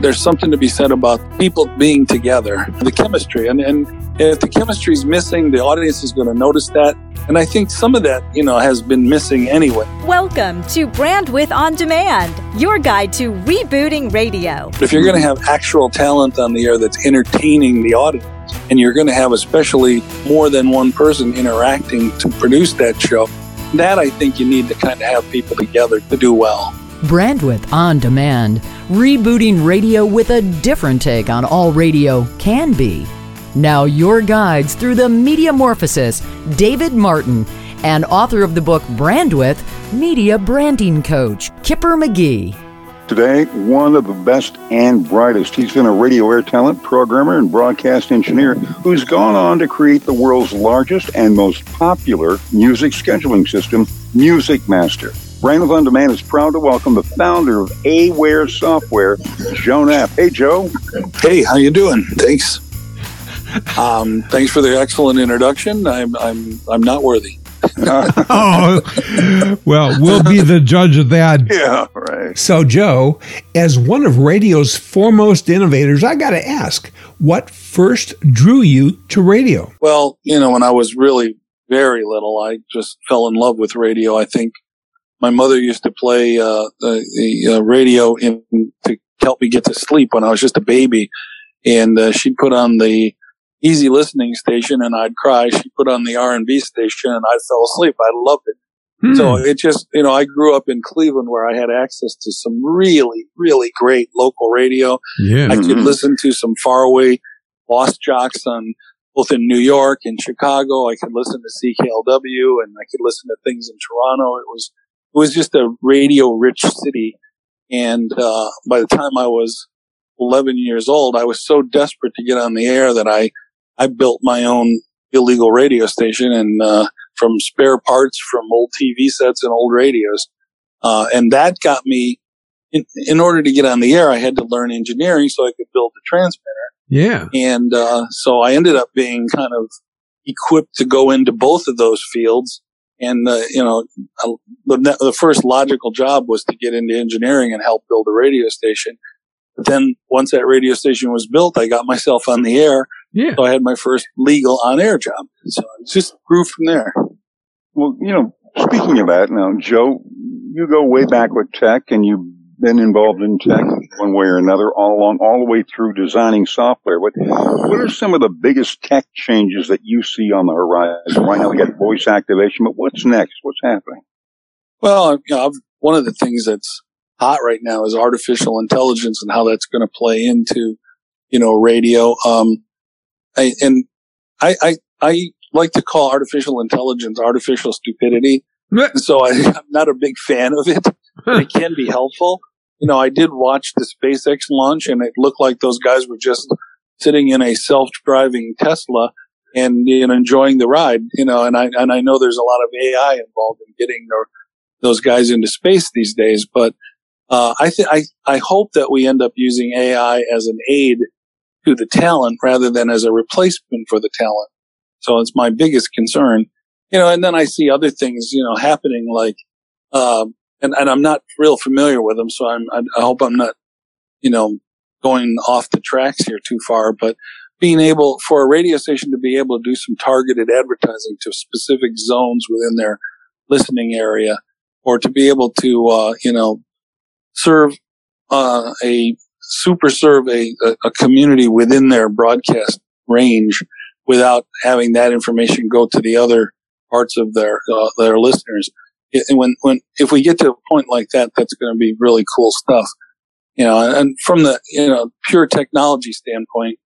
There's something to be said about people being together, the chemistry. And if the chemistry is missing, the audience is going to notice that. And I think some of that, has been missing anyway. Welcome to Brandwidth On Demand, your guide to rebooting radio. If you're going to have actual talent on the air that's entertaining the audience, and you're going to have especially more than one person interacting to produce that show, that I think you need to kind of have people together to do well. Brandwidth On Demand, rebooting radio with a different take on all radio can be. Now your guides through the mediamorphosis, David Martin, and author of the book Brandwidth, media branding coach, Kipper McGee. Today, one of the best and brightest. He's been a radio air talent, programmer, and broadcast engineer who's gone on to create the world's largest and most popular music scheduling system, Music Master. Brandwidth On Demand is proud to welcome the founder of A-Ware Software, Joe Knapp. Hey, Joe. Hey, how you doing? Thanks. Thanks for the excellent introduction. I'm not worthy. Oh, well, we'll be the judge of that. Yeah, right. So, Joe, as one of radio's foremost innovators, I got to ask, what first drew you to radio? Well, when I was really very little, I just fell in love with radio. I think my mother used to play the radio to help me get to sleep when I was just a baby, and she'd put on the easy listening station and I'd cry. She put on the R&B station and I fell asleep. I loved it. So it just, I grew up in Cleveland where I had access to some really, really great local radio. Yeah. I could listen to some faraway lost jocks on both in New York and Chicago. I could listen to CKLW and I could listen to things in Toronto. It was just a radio rich city. And by the time I was 11 years old, I was so desperate to get on the air that I built my own illegal radio station and from spare parts from old TV sets and old radios. And that got me, in order to get on the air, I had to learn engineering so I could build the transmitter. Yeah. And so I ended up being kind of equipped to go into both of those fields. And, the first logical job was to get into engineering and help build a radio station. But then once that radio station was built, I got myself on the air. Yeah. So I had my first legal on-air job. So it just grew from there. Well, speaking of that now, Joe, you go way back with tech and you've been involved in tech one way or another all the way through designing software. What are some of the biggest tech changes that you see on the horizon? Right now we got voice activation, but what's next? What's happening? Well, one of the things that's hot right now is artificial intelligence and how that's going to play into, radio. I like to call artificial intelligence artificial stupidity. So I'm not a big fan of it. But it can be helpful. I did watch the SpaceX launch and it looked like those guys were just sitting in a self-driving Tesla and enjoying the ride, and I know there's a lot of AI involved in getting those guys into space these days, but I hope that we end up using AI as an aid to the talent rather than as a replacement for the talent. So it's my biggest concern, and then I see other things, happening like, and I'm not real familiar with them. So I hope I'm not, going off the tracks here too far, but being able for a radio station to be able to do some targeted advertising to specific zones within their listening area, or to be able to, serve, a community within their broadcast range without having that information go to the other parts of their listeners. And if we get to a point like that, that's going to be really cool stuff. And from the, pure technology standpoint,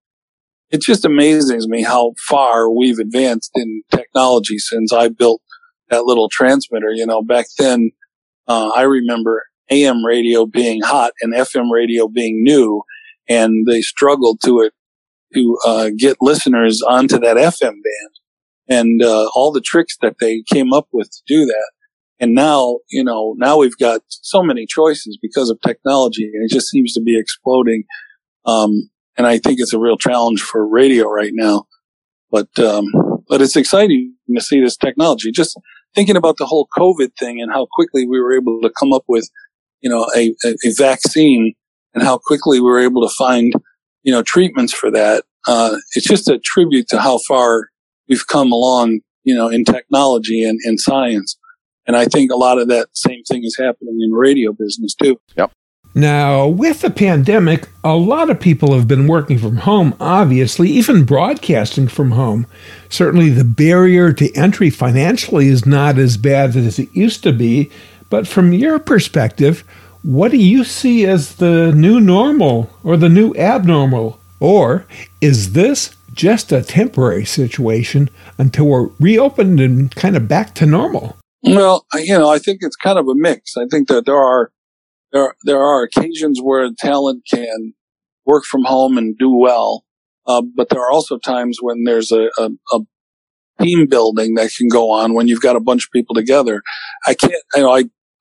it just amazes me how far we've advanced in technology since I built that little transmitter. Back then, I remember AM radio being hot and FM radio being new, and they struggled to get listeners onto that FM band and all the tricks that they came up with to do that. And now, now we've got so many choices because of technology, and it just seems to be exploding. And I think it's a real challenge for radio right now, but it's exciting to see this technology. Just thinking about the whole COVID thing and how quickly we were able to come up with a vaccine and how quickly we were able to find, you know, treatments for that. It's just a tribute to how far we've come along, you know, in technology and in science. And I think a lot of that same thing is happening in radio business too. Yep. Now, with the pandemic, a lot of people have been working from home, obviously, even broadcasting from home. Certainly the barrier to entry financially is not as bad as it used to be. But from your perspective, what do you see as the new normal or the new abnormal? Or is this just a temporary situation until we're reopened and kind of back to normal? Well, you know, I think it's kind of a mix. I think that there are occasions where talent can work from home and do well, but there are also times when there's a team building that can go on when you've got a bunch of people together. I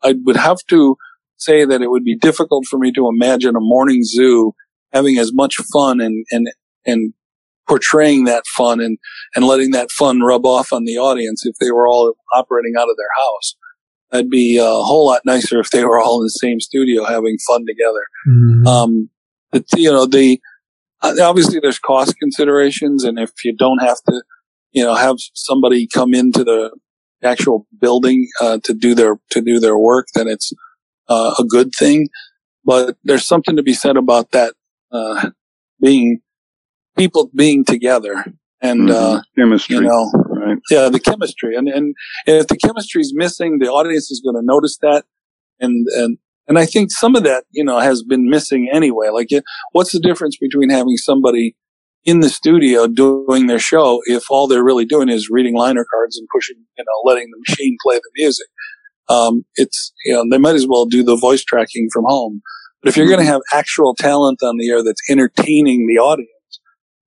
would have to say that it would be difficult for me to imagine a morning zoo having as much fun and portraying that fun and letting that fun rub off on the audience if they were all operating out of their house. That'd be a whole lot nicer if they were all in the same studio having fun together. Mm-hmm. Obviously there's cost considerations, and if you don't have to, you know, have somebody come into the actual building to do their work, then it's a good thing. But there's something to be said about that people being together and chemistry. You know, right. Yeah, the chemistry. And if the chemistry is missing, the audience is going to notice that. And I think some of that, you know, has been missing anyway. Like, what's the difference between having somebody in the studio doing their show if all they're really doing is reading liner cards and pushing, you know, letting the machine play the music? It's, you know, they might as well do the voice tracking from home. But if you're going to have actual talent on the air that's entertaining the audience,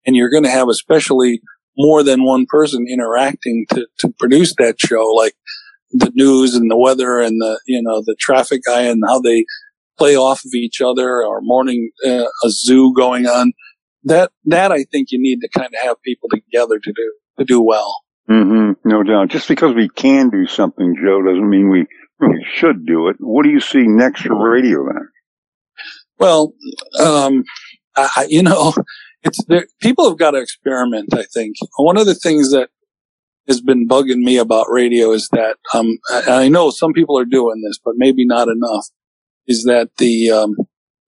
and you're going to have especially more than one person interacting to produce that show, like the news and the weather and the, you know, the traffic guy and how they play off of each other, or morning, a zoo going on, that I think you need to kind of have people together to do well. Mm-hmm, no doubt. Just because we can do something, Joe, doesn't mean we really should do it. What do you see next for radio then? Well, people have got to experiment, I think. One of the things that has been bugging me about radio is that, I know some people are doing this, but maybe not enough, is that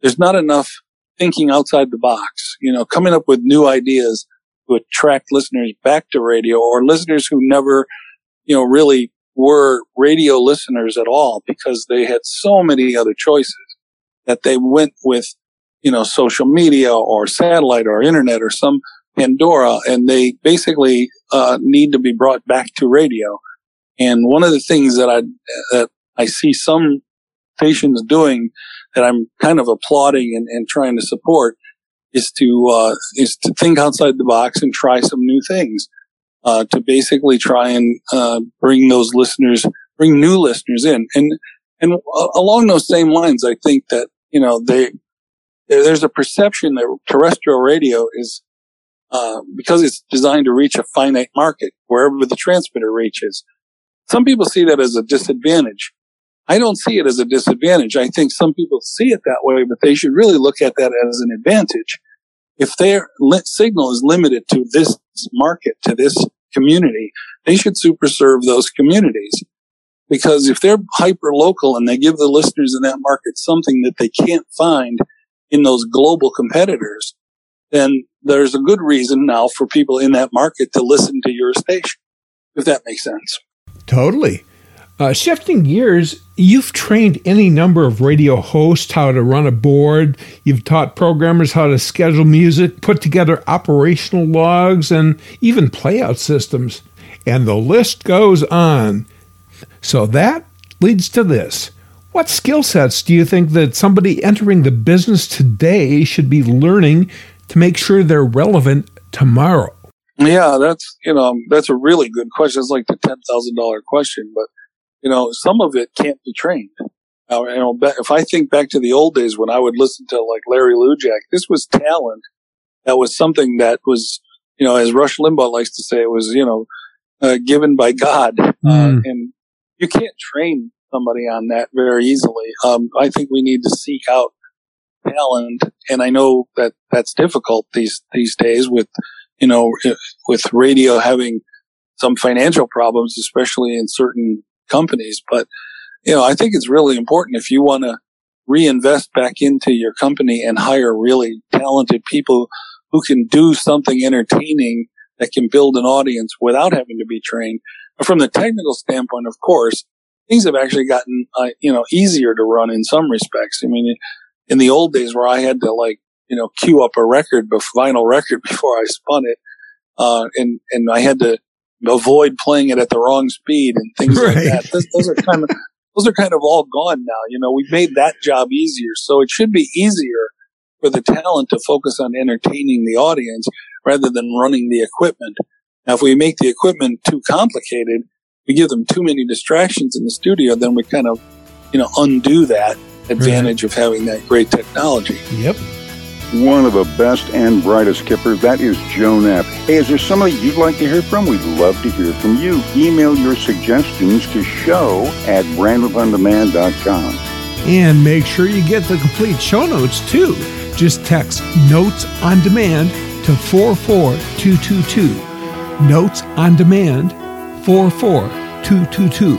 there's not enough thinking outside the box, you know, coming up with new ideas to attract listeners back to radio, or listeners who never, you know, really were radio listeners at all because they had so many other choices that they went with, you know, social media or satellite or internet or some Pandora, and they basically need to be brought back to radio. And one of the things that I see some stations doing that I'm kind of applauding and trying to support is to think outside the box and try some new things, to basically try and bring new listeners in. And along those same lines, I think that, you know, there's a perception that terrestrial radio is, because it's designed to reach a finite market, wherever the transmitter reaches. Some people see that as a disadvantage. I don't see it as a disadvantage. I think some people see it that way, but they should really look at that as an advantage. If their signal is limited to this market, to this community, they should super serve those communities. Because if they're hyper local and they give the listeners in that market something that they can't find in those global competitors, then there's a good reason now for people in that market to listen to your station, if that makes sense. Totally. Shifting gears, you've trained any number of radio hosts how to run a board. You've taught programmers how to schedule music, put together operational logs, and even playout systems. And the list goes on. So that leads to this. What skill sets do you think that somebody entering the business today should be learning to make sure they're relevant tomorrow? Yeah, that's a really good question. It's like the $10,000 question, but you know, some of it can't be trained. You know, if I think back to the old days when I would listen to like Larry Lujak, this was talent. That was something that was, you know, as Rush Limbaugh likes to say, it was, you know, given by God, and you can't train somebody on that very easily. I think we need to seek out talent, and I know that that's difficult these days with, you know, with radio having some financial problems, especially in certain companies. But, you know, I think it's really important if you want to reinvest back into your company and hire really talented people who can do something entertaining that can build an audience without having to be trained. But from the technical standpoint, of course, things have actually gotten, easier to run in some respects. I mean, in the old days where I had to queue up a record, a vinyl record before I spun it, and I had to avoid playing it at the wrong speed and things like that. Those are kind of all gone now. You know, we've made that job easier. So it should be easier for the talent to focus on entertaining the audience rather than running the equipment. Now, if we make the equipment too complicated, we give them too many distractions in the studio, then we kind of, undo that advantage of having that great technology. Yep. One of the best and brightest kippers, that is Joe Knapp. Hey, is there somebody you'd like to hear from? We'd love to hear from you. Email your suggestions to show@brandwidthondemand.com. And make sure you get the complete show notes, too. Just text Notes on Demand to 44222. Notes on Demand 44222.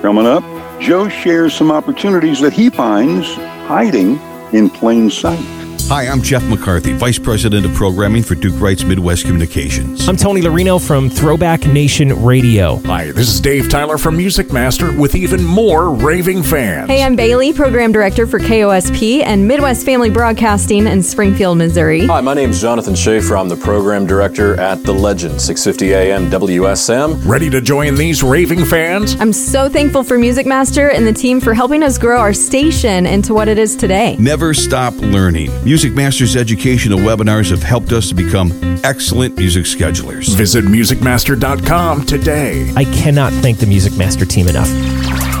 Coming up, Joe shares some opportunities that he finds hiding in plain sight. Hi, I'm Jeff McCarthy, Vice President of Programming for Duke Wright's Midwest Communications. I'm Tony Larino from Throwback Nation Radio. Hi, this is Dave Tyler from Music Master with even more raving fans. Hey, I'm Bailey, Program Director for KOSP and Midwest Family Broadcasting in Springfield, Missouri. Hi, my name's Jonathan Schaefer. I'm the Program Director at The Legend, 650 AM WSM. Ready to join these raving fans? I'm so thankful for Music Master and the team for helping us grow our station into what it is today. Never stop learning. Music Master's educational webinars have helped us to become excellent music schedulers. Visit musicmaster.com today. I cannot thank the Music Master team enough.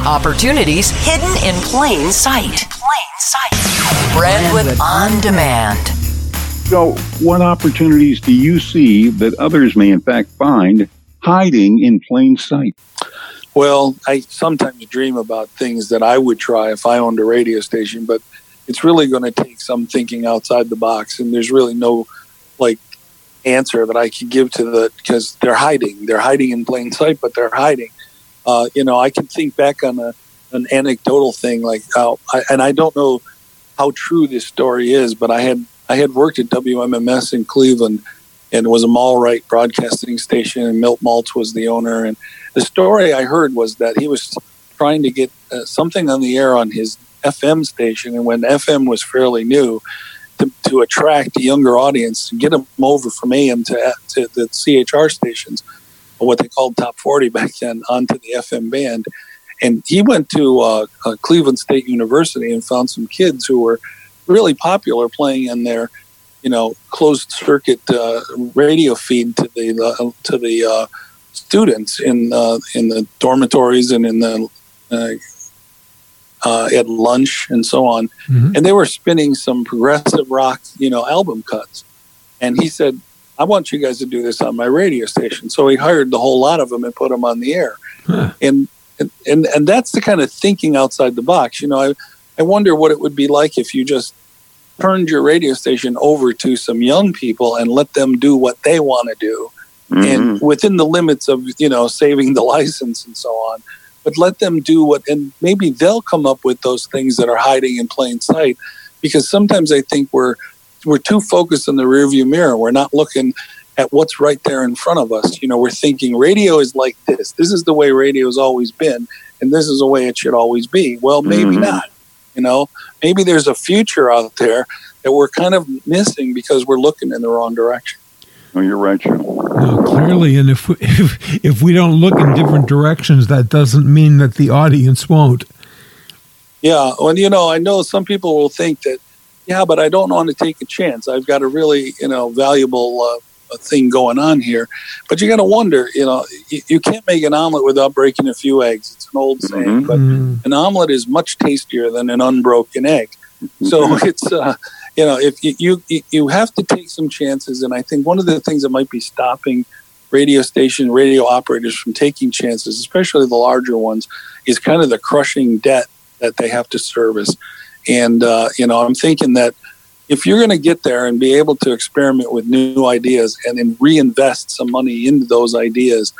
Opportunities hidden in plain sight. Brandwidth On Demand. So, what opportunities do you see that others may in fact find hiding in plain sight? Well, I sometimes dream about things that I would try if I owned a radio station, but it's really going to take some thinking outside the box, and there's really no answer that I could give to that, because they're hiding. They're hiding in plain sight, but they're hiding. I can think back on an anecdotal thing, and I don't know how true this story is, but I had worked at WMMS in Cleveland, and it was a Malrite broadcasting station, and Milt Maltz was the owner. And the story I heard was that he was trying to get something on the air on his FM station, and when FM was fairly new, to attract a younger audience, to get them over from AM to the CHR stations, or what they called Top 40 back then, onto the FM band. And he went to Cleveland State University and found some kids who were really popular playing in their, closed circuit radio feed to the students in the dormitories and in the at lunch and so on. Mm-hmm. And they were spinning some progressive rock, album cuts. And he said, I want you guys to do this on my radio station. So he hired the whole lot of them and put them on the air. Huh. And that's the kind of thinking outside the box. I wonder what it would be like if you just turned your radio station over to some young people and let them do what they want to do. Mm-hmm. And within the limits of, saving the license and so on. But let them do and maybe they'll come up with those things that are hiding in plain sight, because sometimes I think we're too focused on the rearview mirror. We're not looking at what's right there in front of us. We're thinking radio is like this. This is the way radio's always been, and this is the way it should always be. Well, maybe not. Maybe there's a future out there that we're kind of missing because we're looking in the wrong direction. No, you're right, Joe. No, clearly, and if we don't look in different directions, that doesn't mean that the audience won't. Yeah, well, I know some people will think that, but I don't want to take a chance. I've got a really, valuable thing going on here. But you got to wonder, you can't make an omelet without breaking a few eggs. It's an old saying, but an omelet is much tastier than an unbroken egg. So it's... if you have to take some chances, and I think one of the things that might be stopping radio operators from taking chances, especially the larger ones, is kind of the crushing debt that they have to service. And, I'm thinking that if you're going to get there and be able to experiment with new ideas and then reinvest some money into those ideas,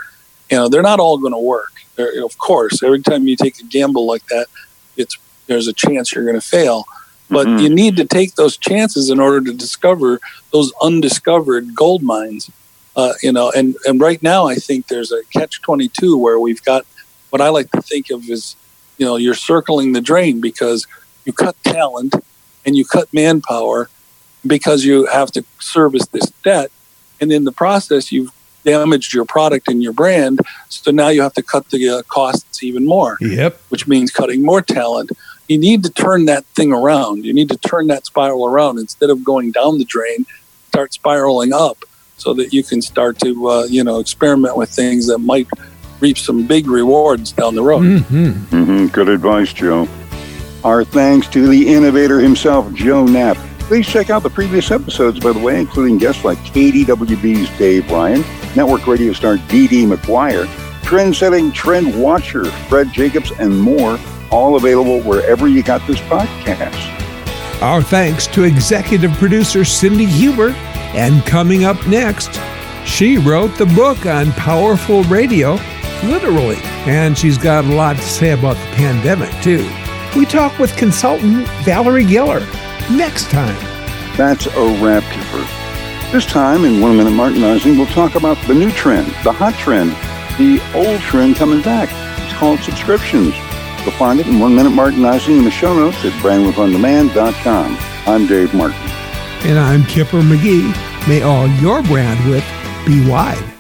they're not all going to work. Of course, every time you take a gamble like that, there's a chance you're going to fail. But you need to take those chances in order to discover those undiscovered gold mines. And right now I think there's a catch-22 where we've got what I like to think of as, you're circling the drain because you cut talent and you cut manpower because you have to service this debt. And in the process, you've damaged your product and your brand. So now you have to cut the costs even more, which means cutting more talent. You need to turn that thing around. You need to turn that spiral around. Instead of going down the drain, start spiraling up so that you can start to, experiment with things that might reap some big rewards down the road. Good advice, Joe. Our thanks to the innovator himself, Joe Knapp. Please check out the previous episodes, by the way, including guests like KDWB's Dave Ryan, network radio star D.D. McGuire, trend-setting trend watcher Fred Jacobs, and more, all available wherever you got this podcast. Our thanks to executive producer Cindy Huber. And coming up next, she wrote the book on powerful radio, literally, and she's got a lot to say about the pandemic, too. We talk with consultant Valerie Geller next time. That's a wrap, Kipper. This time in 1 Minute Martinizing, we'll talk about the new trend, the hot trend, the old trend coming back. It's called subscriptions. You'll find it in 1 Minute Martinizing in the show notes at brandwidthondemand.com. I'm Dave Martin. And I'm Kipper McGee. May all your brandwidth be wide.